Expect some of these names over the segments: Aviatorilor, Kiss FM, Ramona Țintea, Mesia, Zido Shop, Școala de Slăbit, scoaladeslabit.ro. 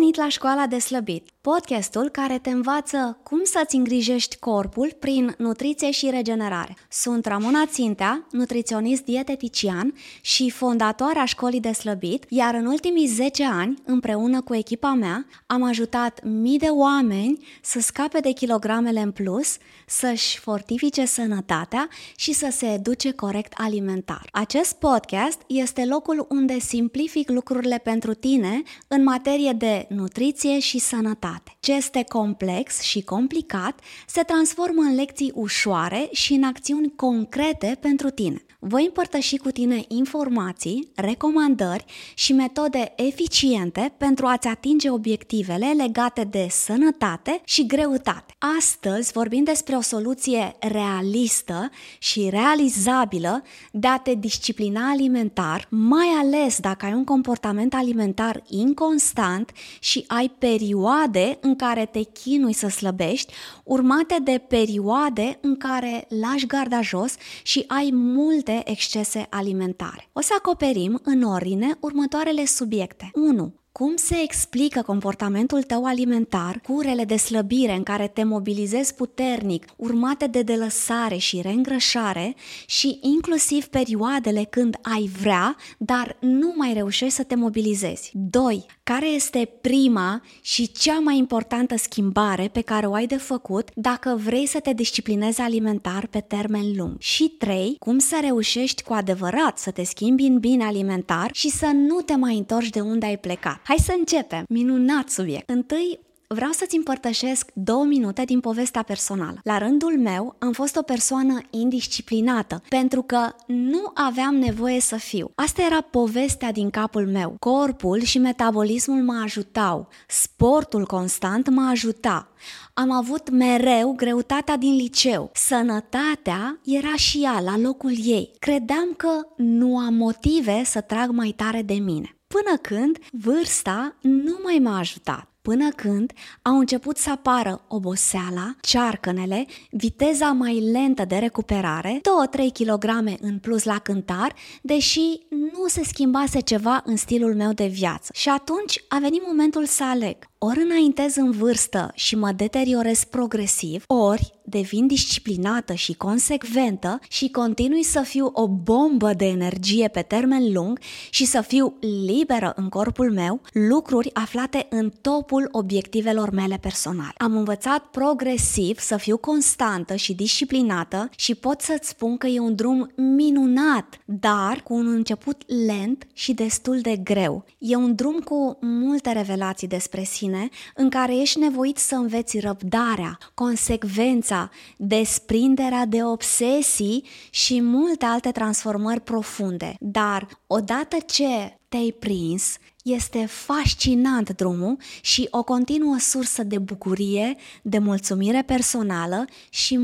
venit la Școala de Slăbit, podcastul care te învață cum să-ți îngrijești corpul prin nutriție și regenerare. Sunt Ramona Țintea, nutriționist dietetician și fondatoarea Școlii de Slăbit, iar în ultimii 10 ani, împreună cu echipa mea, am ajutat mii de oameni să scape de kilogramele în plus, să-și fortifice sănătatea și să se educe corect alimentar. Acest podcast este locul unde simplific lucrurile pentru tine în materie de nutriție și sănătate. Ce este complex și complicat se transformă în lecții ușoare și în acțiuni concrete pentru tine. Voi împărtăși cu tine informații, recomandări și metode eficiente pentru a-ți atinge obiectivele legate de sănătate și greutate. Astăzi vorbim despre o soluție realistă și realizabilă de a te disciplina alimentar, mai ales dacă ai un comportament alimentar inconstant și ai perioade în care te chinui să slăbești, urmate de perioade în care lași garda jos și ai multe excese alimentare. O să acoperim în ordine următoarele subiecte. 1. Cum se explică comportamentul tău alimentar, curele de slăbire în care te mobilizezi puternic, urmate de delăsare și reîngrășare și inclusiv perioadele când ai vrea, dar nu mai reușești să te mobilizezi? 2. Care este prima și cea mai importantă schimbare pe care o ai de făcut dacă vrei să te disciplinezi alimentar pe termen lung? Și 3. Cum să reușești cu adevărat să te schimbi în bine alimentar și să nu te mai întorci de unde ai plecat? Hai să începem! Minunat subiect! Întâi, vreau să-ți împărtășesc 2 minute din povestea personală. La rândul meu, am fost o persoană indisciplinată, pentru că nu aveam nevoie să fiu. Asta era povestea din capul meu. Corpul și metabolismul mă ajutau, sportul constant mă ajuta. Am avut mereu greutatea din liceu. Sănătatea era și ea la locul ei. Credeam că nu am motive să trag mai tare de mine. Până când vârsta nu mai m-a ajutat, până când au început să apară oboseala, cearcănele, viteza mai lentă de recuperare, 2-3 kg în plus la cântar, deși nu se schimbase ceva în stilul meu de viață. Și atunci a venit momentul să aleg. Ori înaintez în vârstă și mă deteriorez progresiv, ori devin disciplinată și consecventă și continui să fiu o bombă de energie pe termen lung și să fiu liberă în corpul meu, lucruri aflate în topul obiectivelor mele personale. Am învățat progresiv să fiu constantă și disciplinată și pot să-ți spun că e un drum minunat, dar cu un început lent și destul de greu. E un drum cu multe revelații despre sine, în care ești nevoit să înveți răbdarea, consecvența, desprinderea de obsesii și multe alte transformări profunde. Dar odată ce te-ai prins, este fascinant drumul și o continuă sursă de bucurie, de mulțumire personală și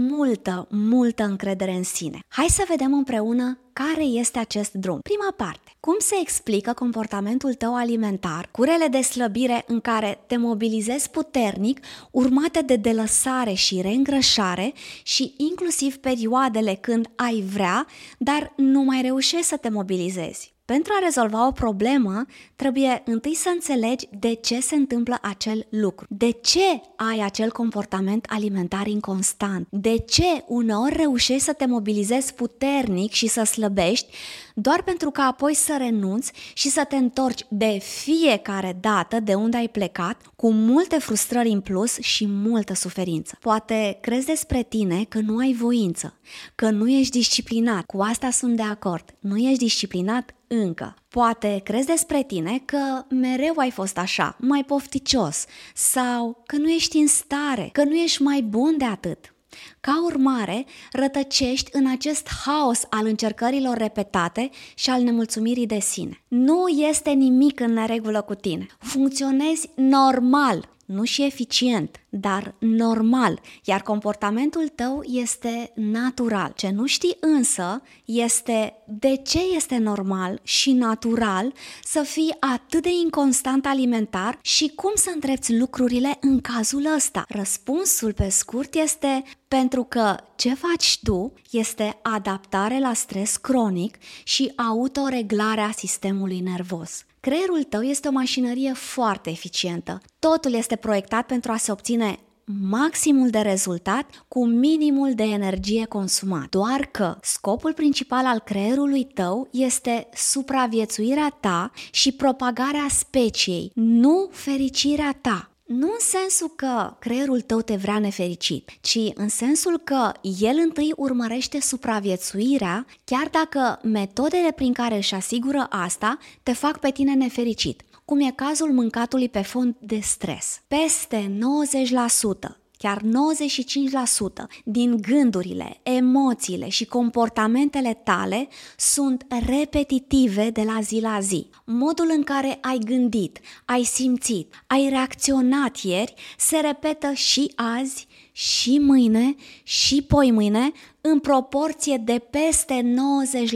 multă încredere în sine. Hai să vedem împreună care este acest drum. Prima parte. Cum se explică comportamentul tău alimentar, curele de slăbire în care te mobilizezi puternic, urmate de delăsare și reîngrășare și inclusiv perioadele când ai vrea, dar nu mai reușești să te mobilizezi? Pentru a rezolva o problemă, trebuie întâi să înțelegi de ce se întâmplă acel lucru. De ce ai acel comportament alimentar inconstant? De ce uneori reușești să te mobilizezi puternic și să slăbești, doar pentru că apoi să renunți și să te întorci de fiecare dată de unde ai plecat, cu multe frustrări în plus și multă suferință? Poate crezi despre tine că nu ai voință, că nu ești disciplinat. Cu asta sunt de acord. Nu ești disciplinat încă. Poate crezi despre tine că mereu ai fost așa, mai pofticios, sau că nu ești în stare, că nu ești mai bun de atât. Ca urmare, rătăcești în acest haos al încercărilor repetate și al nemulțumirii de sine. Nu este nimic în neregulă cu tine. Funcționezi normal, nu și eficient, dar normal, iar comportamentul tău este natural. Ce nu știi însă este de ce este normal și natural să fii atât de inconstant alimentar și cum să îndrepți lucrurile în cazul ăsta. Răspunsul pe scurt este pentru că ce faci tu este adaptare la stres cronic și autoreglarea sistemului nervos. Creierul tău este o mașinărie foarte eficientă. Totul este proiectat pentru a se obține maximul de rezultat cu minimul de energie consumat. Doar că scopul principal al creierului tău este supraviețuirea ta și propagarea speciei, nu fericirea ta. Nu în sensul că creierul tău te vrea nefericit, ci în sensul că el întâi urmărește supraviețuirea, chiar dacă metodele prin care își asigură asta te fac pe tine nefericit, cum e cazul mâncatului pe fond de stres. Peste 90%, chiar 95% din gândurile, emoțiile și comportamentele tale sunt repetitive de la zi la zi. Modul în care ai gândit, ai simțit, ai reacționat ieri se repetă și azi, și mâine, și poimâine, în proporție de peste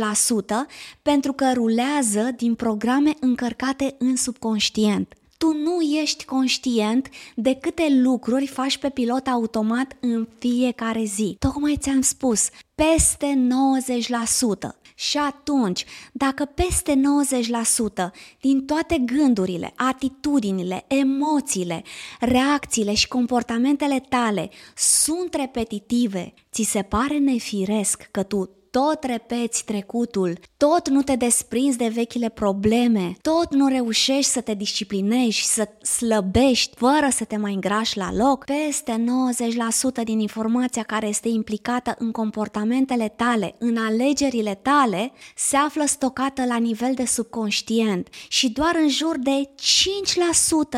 90%, pentru că rulează din programe încărcate în subconștient. Tu nu ești conștient de câte lucruri faci pe pilot automat în fiecare zi. Tocmai ți-am spus, peste 90%. Și atunci, dacă peste 90% din toate gândurile, atitudinile, emoțiile, reacțiile și comportamentele tale sunt repetitive, ți se pare nefiresc că tu tot repeți trecutul, tot nu te desprinzi de vechile probleme, tot nu reușești să te disciplinești, să slăbești fără să te mai îngrași la loc? Peste 90% din informația care este implicată în comportamentele tale, în alegerile tale, se află stocată la nivel de subconștient și doar în jur de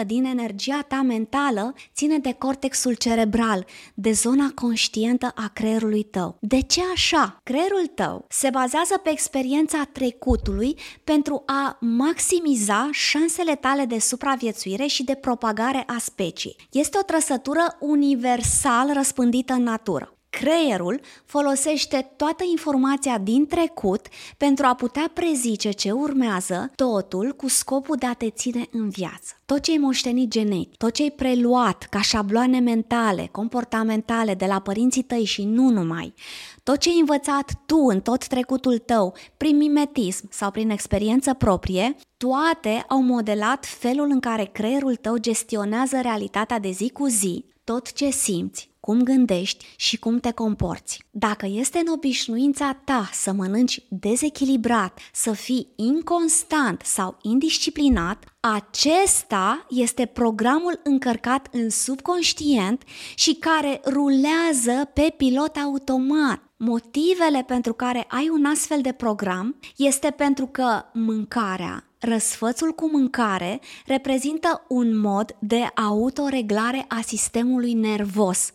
5% din energia ta mentală ține de cortexul cerebral, de zona conștientă a creierului tău. De ce așa? Creierul tău se bazează pe experiența trecutului pentru a maximiza șansele tale de supraviețuire și de propagare a speciei. Este o trăsătură universal răspândită în natură. Creierul folosește toată informația din trecut pentru a putea prezice ce urmează, totul cu scopul de a te ține în viață. Tot ce ai moștenit genetic, tot ce ai preluat ca șabloane mentale, comportamentale de la părinții tăi și nu numai, tot ce ai învățat tu în tot trecutul tău, prin mimetism sau prin experiență proprie, toate au modelat felul în care creierul tău gestionează realitatea de zi cu zi, tot ce simți, cum gândești și cum te comporți. Dacă este în obișnuința ta să mănânci dezechilibrat, să fii inconstant sau indisciplinat, acesta este programul încărcat în subconștient și care rulează pe pilot automat. Motivele pentru care ai un astfel de program este pentru că mâncarea, răsfățul cu mâncare, reprezintă un mod de autoreglare a sistemului nervos.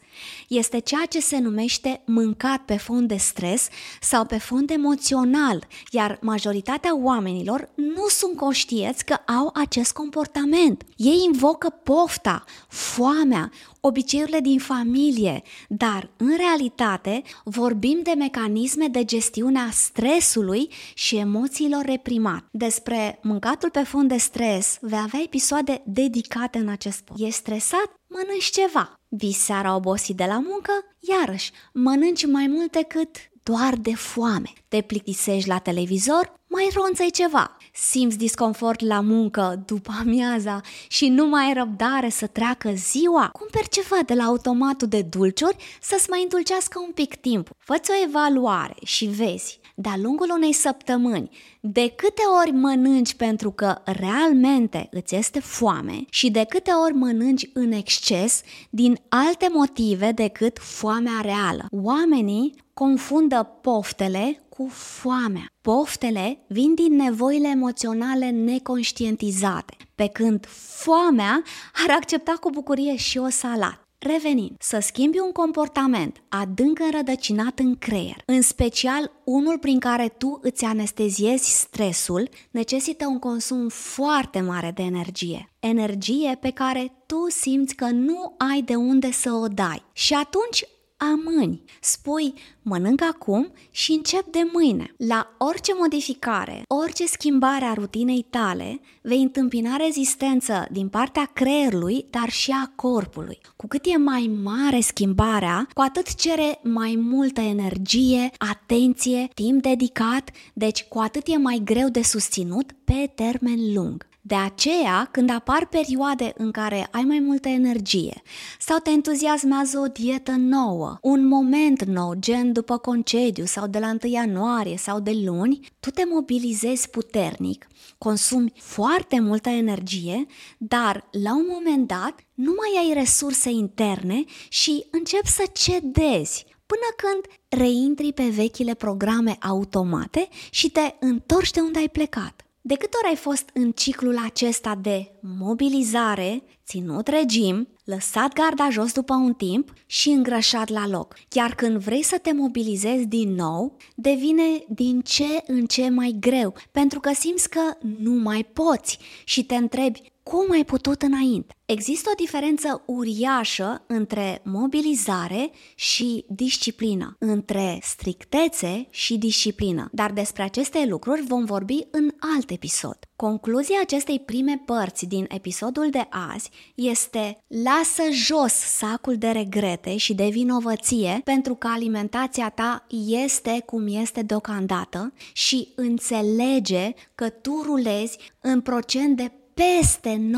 Este ceea ce se numește mâncat pe fond de stres sau pe fond emoțional, iar majoritatea oamenilor nu sunt conștienți că au acest comportament. Ei invocă pofta, foamea, obiceiurile din familie, dar în realitate vorbim de mecanisme de gestiune a stresului și emoțiilor reprimate. Despre mâncatul pe fond de stres vei avea episoade dedicate în acest podcast. Ești stresat? Mănânci ceva. Vii seara obosit de la muncă? Iarăși, mănânci mai mult decât doar de foame. Te plictisești la televizor? Mai ronțăi ceva. Simți disconfort la muncă după amiaza și nu mai ai răbdare să treacă ziua? Cumperi ceva de la automatul de dulciuri să-ți mai îndulcească un pic timpul. Fă-ți o evaluare și vezi, de-a lungul unei săptămâni, de câte ori mănânci pentru că realmente îți este foame și de câte ori mănânci în exces din alte motive decât foamea reală. Oamenii confundă poftele cu foamea. Poftele vin din nevoile emoționale neconștientizate, pe când foamea ar accepta cu bucurie și o salată. Revenind, să schimbi un comportament adânc înrădăcinat în creier, în special unul prin care tu îți anesteziezi stresul, necesită un consum foarte mare de energie. Energie pe care tu simți că nu ai de unde să o dai. Și atunci amâni. Spui, mănânc acum și încep de mâine. La orice modificare, orice schimbare a rutinei tale, vei întâmpina rezistență din partea creierului, dar și a corpului. Cu cât e mai mare schimbarea, cu atât cere mai multă energie, atenție, timp dedicat, deci cu atât e mai greu de susținut pe termen lung. De aceea, când apar perioade în care ai mai multă energie sau te entuziasmează o dietă nouă, un moment nou, gen după concediu sau de la 1 ianuarie sau de luni, tu te mobilizezi puternic, consumi foarte multă energie, dar la un moment dat nu mai ai resurse interne și începi să cedezi până când reintri pe vechile programe automate și te întorci de unde ai plecat. De câte ori ai fost în ciclul acesta de mobilizare, ținut regim, lăsat garda jos după un timp și îngrășat la loc? Chiar când vrei să te mobilizezi din nou, devine din ce în ce mai greu, pentru că simți că nu mai poți și te întrebi cum ai putut înainte. Există o diferență uriașă între mobilizare și disciplină, între strictețe și disciplină, dar despre aceste lucruri vom vorbi în alt episod. Concluzia acestei prime părți din episodul de azi este: lasă jos sacul de regrete și de vinovăție, pentru că alimentația ta este cum este deocamdată, și înțelege că tu rulezi în procent de peste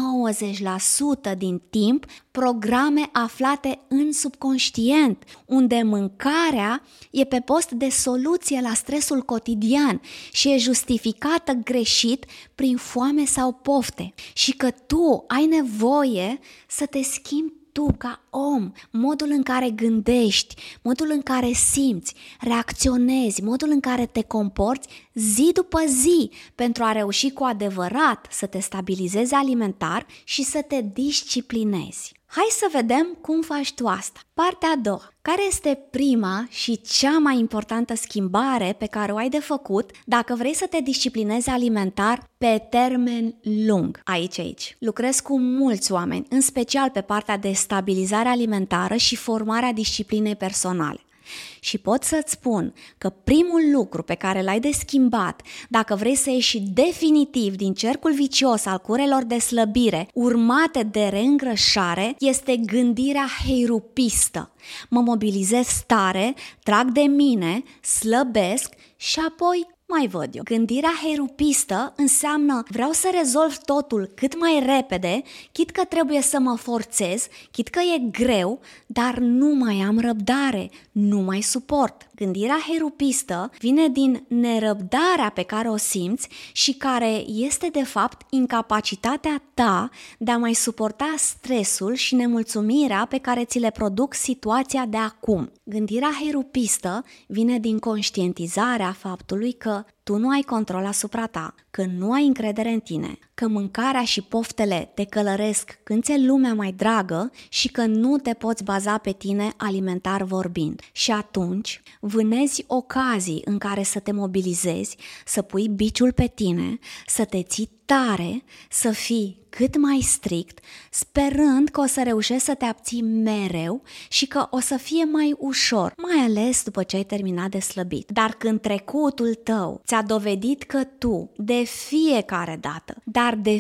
90% din timp programe aflate în subconștient, unde mâncarea e pe post de soluție la stresul cotidian și e justificată greșit prin foame sau pofte, și că tu ai nevoie să te schimbi tu ca om, modul în care gândești, modul în care simți, reacționezi, modul în care te comporți zi după zi, pentru a reuși cu adevărat să te stabilizezi alimentar și să te disciplinezi. Hai să vedem cum faci tu asta. Partea a doua. Care este prima și cea mai importantă schimbare pe care o ai de făcut dacă vrei să te disciplinezi alimentar pe termen lung? Aici. Lucrez cu mulți oameni, în special pe partea de stabilizare alimentară și formarea disciplinei personale. Și pot să-ți spun că primul lucru pe care l-ai de schimbat dacă vrei să ieși definitiv din cercul vicios al curelor de slăbire urmate de reîngrășare este gândirea heirupistă. Mă mobilizez tare, trag de mine, slăbesc și apoi mai văd eu. Gândirea heirupistă înseamnă: vreau să rezolv totul cât mai repede, chit că trebuie să mă forțez, chit că e greu, dar nu mai am răbdare, nu mai suport. Gândirea heirupistă vine din nerăbdarea pe care o simți și care este de fapt incapacitatea ta de a mai suporta stresul și nemulțumirea pe care ți le produc situația de acum. Gândirea heirupistă vine din conștientizarea faptului că tu nu ai control asupra ta, că nu ai încredere în tine, că mâncarea și poftele te călăresc când ți-e lumea mai dragă și că nu te poți baza pe tine alimentar vorbind. Și atunci vânezi ocazii în care să te mobilizezi, să pui biciul pe tine, să te ții tare, să fii cât mai strict, sperând că o să reușești să te abții mereu și că o să fie mai ușor, mai ales după ce ai terminat de slăbit. Dar când trecutul tău ți-a dovedit că tu, de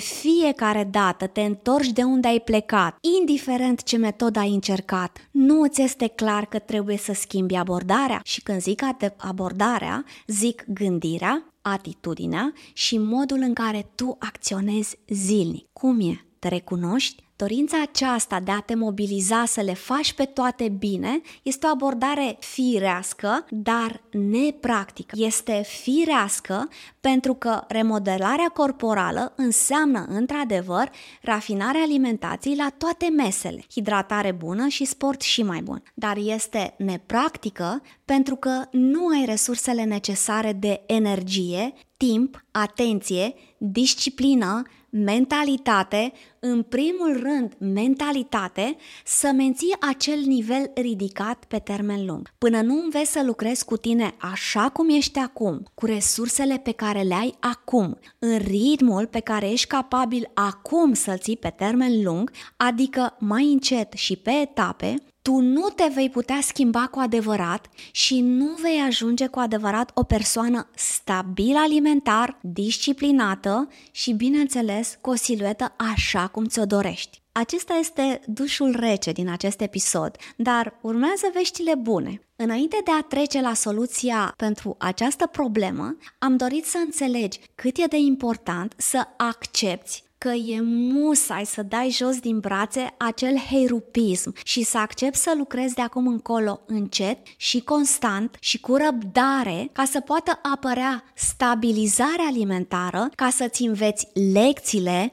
fiecare dată te întorci de unde ai plecat, indiferent ce metodă ai încercat, nu ți este clar că trebuie să schimbi abordarea? Și când zic abordarea, zic gândirea, atitudinea și modul în care tu acționezi zilnic. Cum e? Te recunoști? Dorința aceasta de a te mobiliza să le faci pe toate bine este o abordare firească, dar nepractică. Este firească pentru că remodelarea corporală înseamnă, într-adevăr, rafinarea alimentației la toate mesele, hidratare bună și sport și mai bun. Dar este nepractică pentru că nu ai resursele necesare de energie, timp, atenție, disciplină, mentalitate, în primul rând mentalitate, să menții acel nivel ridicat pe termen lung. Până nu înveți să lucrezi cu tine așa cum ești acum, cu resursele pe care le ai acum, în ritmul pe care ești capabil acum să-l ții pe termen lung, adică mai încet și pe etape, tu nu te vei putea schimba cu adevărat și nu vei ajunge cu adevărat o persoană stabilă alimentar, disciplinată și, bineînțeles, cu o siluetă așa cum ți-o dorești. Acesta este dușul rece din acest episod, dar urmează veștile bune. Înainte de a trece la soluția pentru această problemă, am dorit să înțelegi cât e de important să accepti că e musai să dai jos din brațe acel heirupism și să accepți să lucrezi de acum încolo încet și constant și cu răbdare ca să poată apărea stabilizarea alimentară, ca să-ți înveți lecțiile,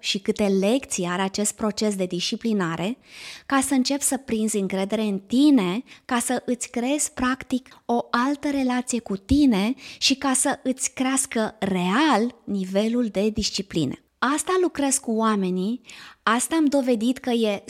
și câte lecții are acest proces de disciplinare, ca să începi să prinzi încredere în tine, ca să îți creezi practic o altă relație cu tine și ca să îți crească real nivelul de disciplină. Asta lucrez cu oamenii, asta am dovedit că e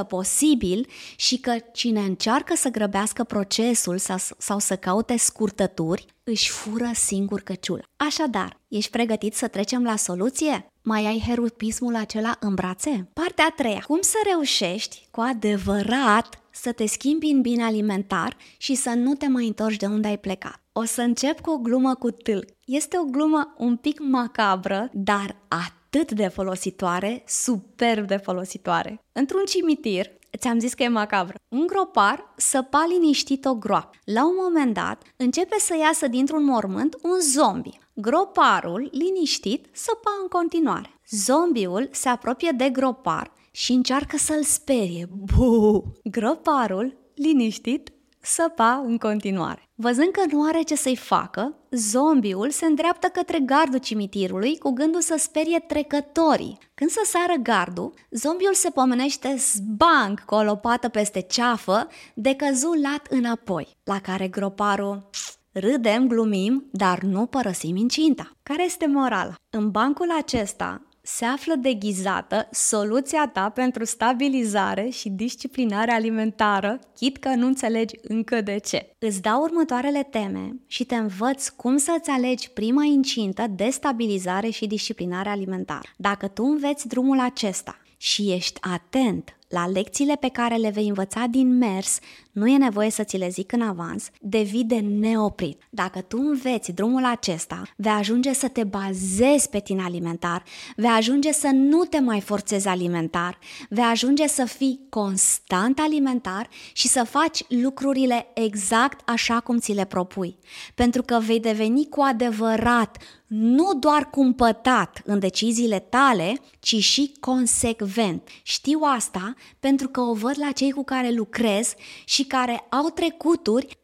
100% posibil și că cine încearcă să grăbească procesul sau să caute scurtături, își fură singur căciula. Așadar, ești pregătit să trecem la soluție? Mai ai herupismul acela în brațe? Partea a treia. Cum să reușești cu adevărat să te schimbi în bine alimentar și să nu te mai întorci de unde ai plecat? O să încep cu o glumă cu tâlc. Este o glumă un pic macabră, dar atât de folositoare, superb de folositoare. Într-un cimitir, ți-am zis că e macabră, un gropar săpa liniștit o groapă. La un moment dat, începe să iasă dintr-un mormânt un zombi. Groparul, liniștit, săpa în continuare. Zombiul se apropie de gropar și încearcă să-l sperie. Buu! Groparul, liniștit, săpa în continuare. Văzând că nu are ce să-i facă, zombiul se îndreaptă către gardul cimitirului cu gândul să sperie trecătorii. Când se sară gardul, zombiul se pomenește zbang cu o lopată peste ceafă, decăzu lat înapoi, la care groparul... Râdem, glumim, dar nu părăsim incinta. Care este morala? În bancul acesta se află deghizată soluția ta pentru stabilizare și disciplinare alimentară, chit că nu înțelegi încă de ce. Îți dau următoarele teme și te învăț cum să-ți alegi prima incintă de stabilizare și disciplinare alimentară. Dacă tu înveți drumul acesta și ești atent la lecțiile pe care le vei învăța din mers, nu e nevoie să ți le zic în avans, devii de neoprit. Dacă tu înveți drumul acesta, vei ajunge să te bazezi pe tine alimentar, vei ajunge să nu te mai forțezi alimentar, vei ajunge să fii constant alimentar și să faci lucrurile exact așa cum ți le propui. Pentru că vei deveni cu adevărat, nu doar cumpătat în deciziile tale, ci și consecvent. Știu asta pentru că o văd la cei cu care lucrez și care au trecuturi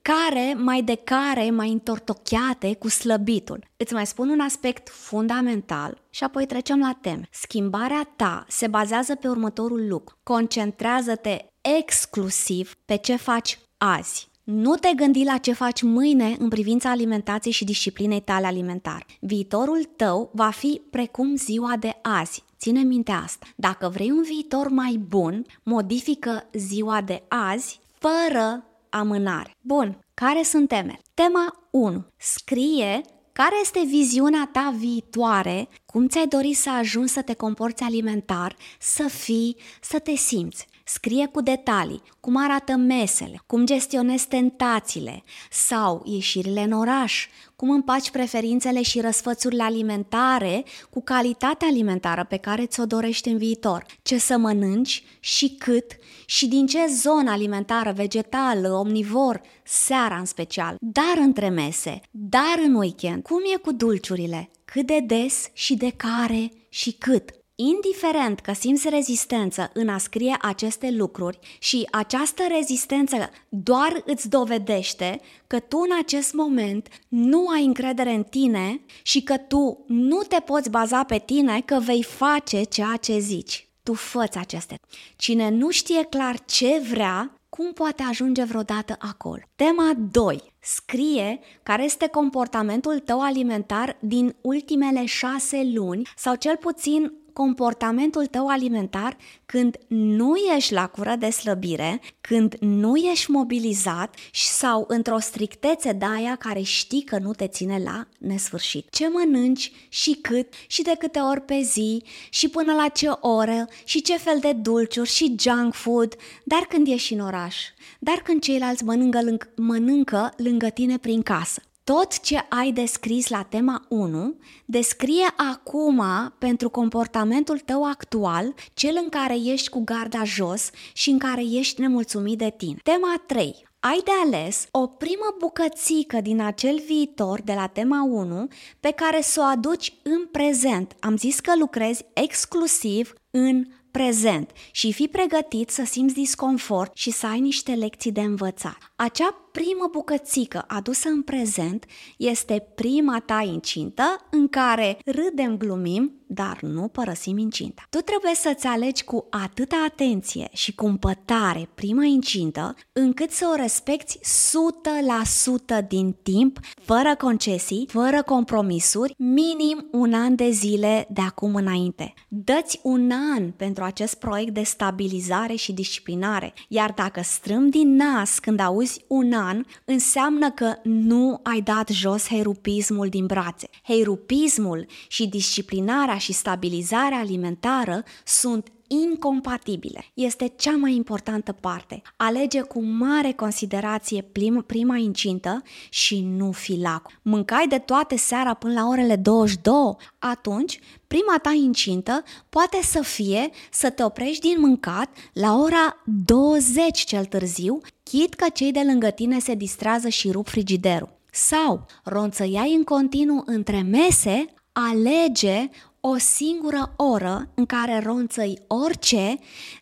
mai întortocheate cu slăbitul. Îți mai spun un aspect fundamental și apoi trecem la teme. Schimbarea ta se bazează pe următorul lucru. Concentrează-te exclusiv pe ce faci azi. Nu te gândi la ce faci mâine în privința alimentației și disciplinei tale alimentare. Viitorul tău va fi precum ziua de azi. Ține minte asta. Dacă vrei un viitor mai bun, modifică ziua de azi fără amânare. Bun, care sunt temele? Tema 1. Scrie care este viziunea ta viitoare, cum ți-ai dori să ajungi să te comporți alimentar, să fii, să te simți. Scrie cu detalii cum arată mesele, cum gestionezi tentațiile sau ieșirile în oraș, cum împaci preferințele și răsfățurile alimentare cu calitatea alimentară pe care ți-o dorești în viitor, ce să mănânci și cât și din ce zonă alimentară, vegetală, omnivor, seara în special, dar între mese, dar în weekend, cum e cu dulciurile, cât de des și de care și cât. Indiferent că simți rezistență în a scrie aceste lucruri și această rezistență doar îți dovedește că tu în acest moment nu ai încredere în tine și că tu nu te poți baza pe tine că vei face ceea ce zici. Tu fă-ți acestea. Cine nu știe clar ce vrea, cum poate ajunge vreodată acolo? Tema 2. Scrie care este comportamentul tău alimentar din ultimele 6 luni sau cel puțin comportamentul tău alimentar când nu ești la cură de slăbire, când nu ești mobilizat sau într-o strictețe de aia care știi că nu te ține la nesfârșit. Ce mănânci și cât și de câte ori pe zi și până la ce oră și ce fel de dulciuri și junk food, dar când ieși în oraș, dar când ceilalți mănâncă lângă tine prin casă. Tot ce ai descris la tema 1, descrie acum pentru comportamentul tău actual, cel în care ești cu garda jos și în care ești nemulțumit de tine. Tema 3. Ai de ales o primă bucățică din acel viitor de la tema 1 pe care să o aduci în prezent. Am zis că lucrezi exclusiv în prezent și fii pregătit să simți disconfort și să ai niște lecții de învățat. Acea primă bucățică adusă în prezent este prima ta incintă în care râdem, glumim, dar nu părăsim incinta. Tu trebuie să-ți alegi cu atâta atenție și cu împătare prima incintă încât să o respecti 100% din timp, fără concesii, fără compromisuri, minim 1 an de zile de acum înainte. Dă-ți 1 an pentru acest proiect de stabilizare și disciplinare, iar dacă strâmbi din nas când auzi 1 an, înseamnă că nu ai dat jos heirupismul din brațe. Heirupismul și disciplinarea și stabilizarea alimentară sunt incompatibile. Este cea mai importantă parte. Alege cu mare considerație prima incintă și nu fi lacu. Mâncai de toate seara până la orele 22? Atunci, prima ta incintă poate să fie să te oprești din mâncat la ora 20 cel târziu, chit că cei de lângă tine se distrează și rup frigiderul. Sau ronțăiai în continuu între mese, alege o singură oră în care ronțăi orice,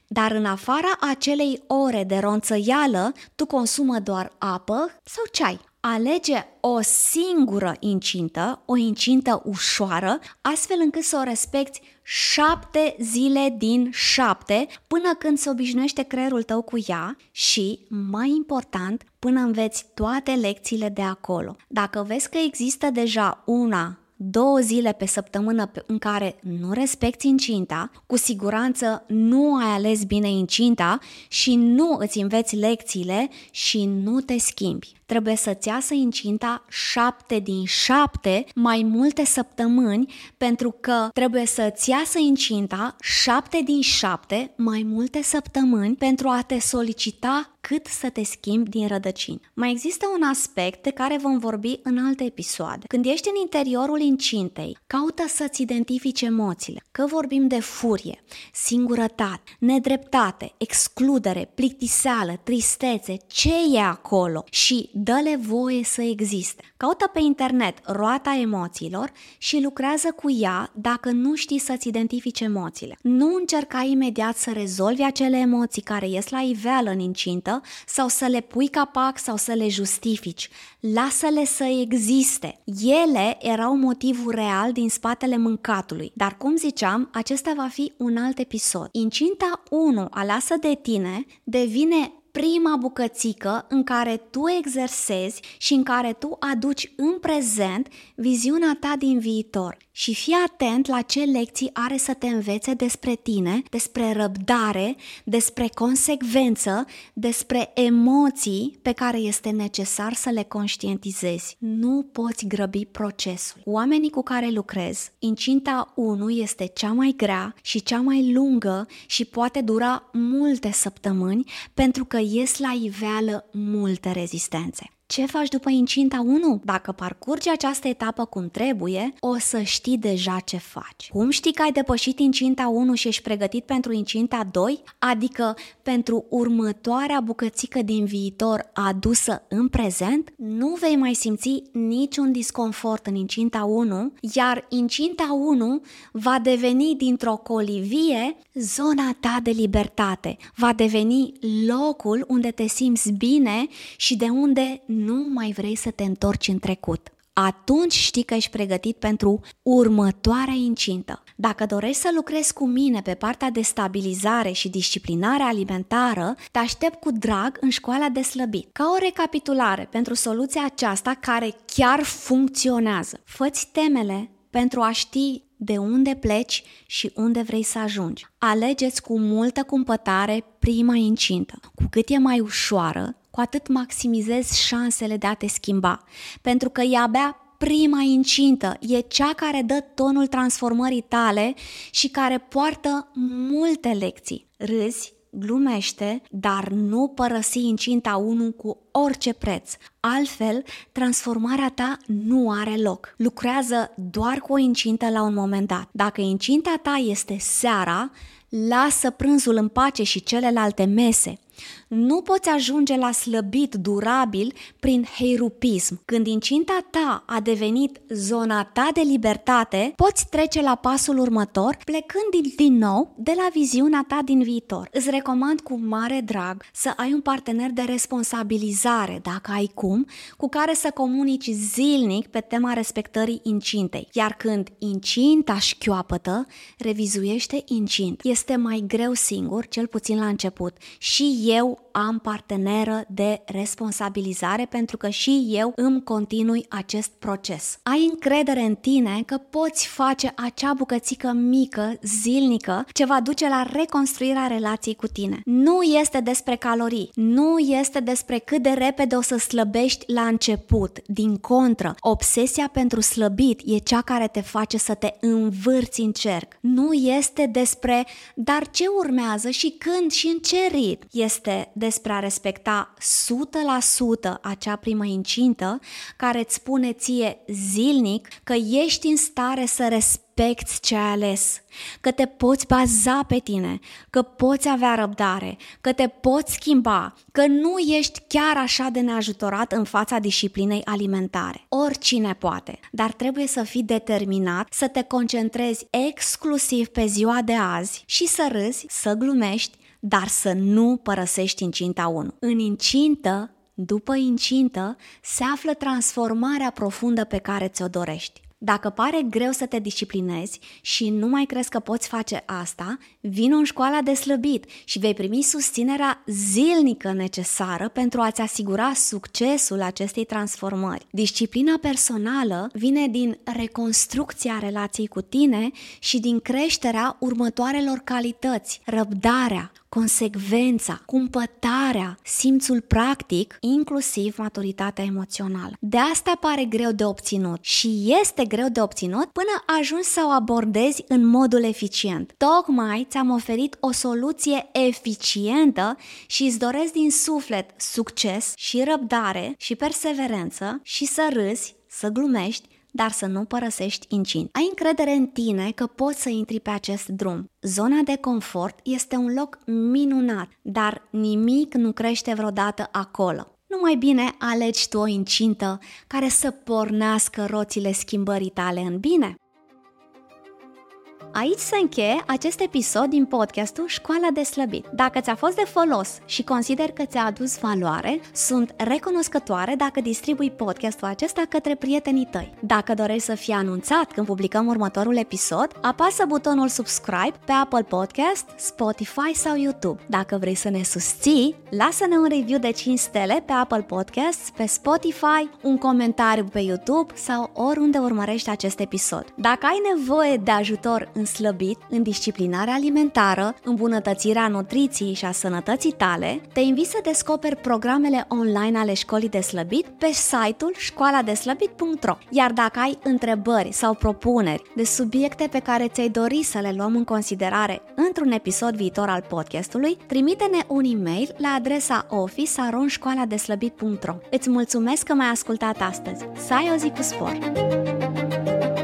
dar în afara acelei ore de ronțăială, tu consumă doar apă sau ceai. Alege o singură incintă, o incintă ușoară, astfel încât să o respecti 7 zile din 7, până când se obișnuiește creierul tău cu ea și, mai important, până înveți toate lecțiile de acolo. Dacă vezi că există deja 1-2 zile pe săptămână în care nu respecti incinta, cu siguranță nu ai ales bine incinta și nu îți înveți lecțiile și nu te schimbi. Trebuie să-ți iasă incinta 7 din 7 mai multe săptămâni, pentru că trebuie să-ți iasă incinta 7 din 7 mai multe săptămâni pentru a te solicita cât să te schimbi din rădăcini. Mai există un aspect de care vom vorbi în alte episoade. Când ești în interiorul incintei, caută să-ți identifici emoțiile, că vorbim de furie, singurătate, nedreptate, excludere, plictiseală, tristețe, ce e acolo și dă-le voie să existe. Caută pe internet roata emoțiilor și lucrează cu ea dacă nu știi să-ți identifici emoțiile. Nu încerca imediat să rezolvi acele emoții care ies la iveală în incintă sau să le pui capac sau să le justifici. Lasă-le să existe. Ele erau motivul real din spatele mâncatului. Dar, cum ziceam, acesta va fi un alt episod. Incinta 1 aleasă de tine devine prima bucățică în care tu exersezi și în care tu aduci în prezent viziunea ta din viitor. Și fii atent la ce lecții are să te învețe despre tine, despre răbdare, despre consecvență, despre emoții pe care este necesar să le conștientizezi. Nu poți grăbi procesul. Oamenii cu care lucrez, incinta 1 este cea mai grea și cea mai lungă și poate dura multe săptămâni, pentru că ies la iveală multe rezistențe. Ce faci după incinta 1? Dacă parcurgi această etapă cum trebuie, o să știi deja ce faci. Cum știi că ai depășit incinta 1 și ești pregătit pentru incinta 2? Adică pentru următoarea bucățică din viitor adusă în prezent? Nu vei mai simți niciun disconfort în incinta 1, iar incinta 1 va deveni dintr-o colivie zona ta de libertate. Va deveni locul unde te simți bine și de unde nu mai vrei să te întorci în trecut. Atunci știi că ești pregătit pentru următoarea incintă. Dacă dorești să lucrezi cu mine pe partea de stabilizare și disciplinare alimentară, te aștept cu drag în Școala de Slăbit. Ca o recapitulare pentru soluția aceasta care chiar funcționează, fă-ți temele pentru a ști de unde pleci și unde vrei să ajungi. Alegeți cu multă cumpătare prima incintă. Cu cât e mai ușoară, cu atât maximizezi șansele de a te schimba, pentru că e abia prima incintă, e cea care dă tonul transformării tale și care poartă multe lecții. Râzi, glumește, dar nu părăsi incinta 1 cu orice preț. Altfel, transformarea ta nu are loc. Lucrează doar cu o incintă la un moment dat. Dacă incinta ta este seara, lasă prânzul în pace și celelalte mese. Nu poți ajunge la slăbit durabil prin heirupism. Când incinta ta a devenit zona ta de libertate, poți trece la pasul următor, plecând din nou de la viziunea ta din viitor. Îți recomand cu mare drag să ai un partener de responsabilizare, dacă ai cum, cu care să comunici zilnic pe tema respectării incintei. Iar când incinta șchioapătă, revizuiește incint. Este mai greu singur, cel puțin la început. Și eu am parteneră de responsabilizare pentru că și eu îmi continui acest proces. Ai încredere în tine că poți face acea bucățică mică, zilnică, ce va duce la reconstruirea relației cu tine. Nu este despre calorii, nu este despre cât de repede o să slăbești la început. Din contră, obsesia pentru slăbit e cea care te face să te învârți în cerc. Nu este despre dar ce urmează și când și în ce ritm. Este despre a respecta 100% acea primă incintă care îți spune ție zilnic că ești în stare să respecti ce ai ales, că te poți baza pe tine, că poți avea răbdare, că te poți schimba, că nu ești chiar așa de neajutorat în fața disciplinei alimentare. Oricine poate, dar trebuie să fii determinat să te concentrezi exclusiv pe ziua de azi și să râzi, să glumești, dar să nu părăsești incinta 1. În incintă, după incintă, se află transformarea profundă pe care ți-o dorești. Dacă pare greu să te disciplinezi și nu mai crezi că poți face asta, vino în Școala de Slăbit și vei primi susținerea zilnică necesară pentru a-ți asigura succesul acestei transformări. Disciplina personală vine din reconstrucția relației cu tine și din creșterea următoarelor calități: răbdarea, consecvența, cumpătarea, simțul practic, inclusiv maturitatea emoțională. De asta pare greu de obținut și este greu de obținut până ajungi să o abordezi în modul eficient. Tocmai ți-am oferit o soluție eficientă și îți doresc din suflet succes și răbdare și perseverență și să râzi, să glumești, dar să nu părăsești incint. Ai încredere în tine că poți să intri pe acest drum. Zona de confort este un loc minunat, dar nimic nu crește vreodată acolo. Numai bine alegi tu o incintă care să pornească roțile schimbării tale în bine. Aici se încheie acest episod din podcastul Școala de Slăbit. Dacă ți-a fost de folos și consider că ți-a adus valoare, sunt recunoscătoare dacă distribui podcastul acesta către prietenii tăi. Dacă dorești să fii anunțat când publicăm următorul episod, apasă butonul subscribe pe Apple Podcast, Spotify sau YouTube. Dacă vrei să ne susții, lasă-ne un review de 5 stele pe Apple Podcast, pe Spotify, un comentariu pe YouTube sau oriunde urmărești acest episod. Dacă ai nevoie de ajutor în slăbit, în disciplinarea alimentară, îmbunătățirea nutriției și a sănătății tale, te invit să descoperi programele online ale Școlii de Slăbit pe site-ul scoaladeslabit.ro. Iar dacă ai întrebări sau propuneri de subiecte pe care ți-ai dori să le luăm în considerare într-un episod viitor al podcastului, trimite-ne un e-mail la adresa office@scoaladeslabit.ro. Îți mulțumesc că m-ai ascultat astăzi. Să ai o zi cu spor!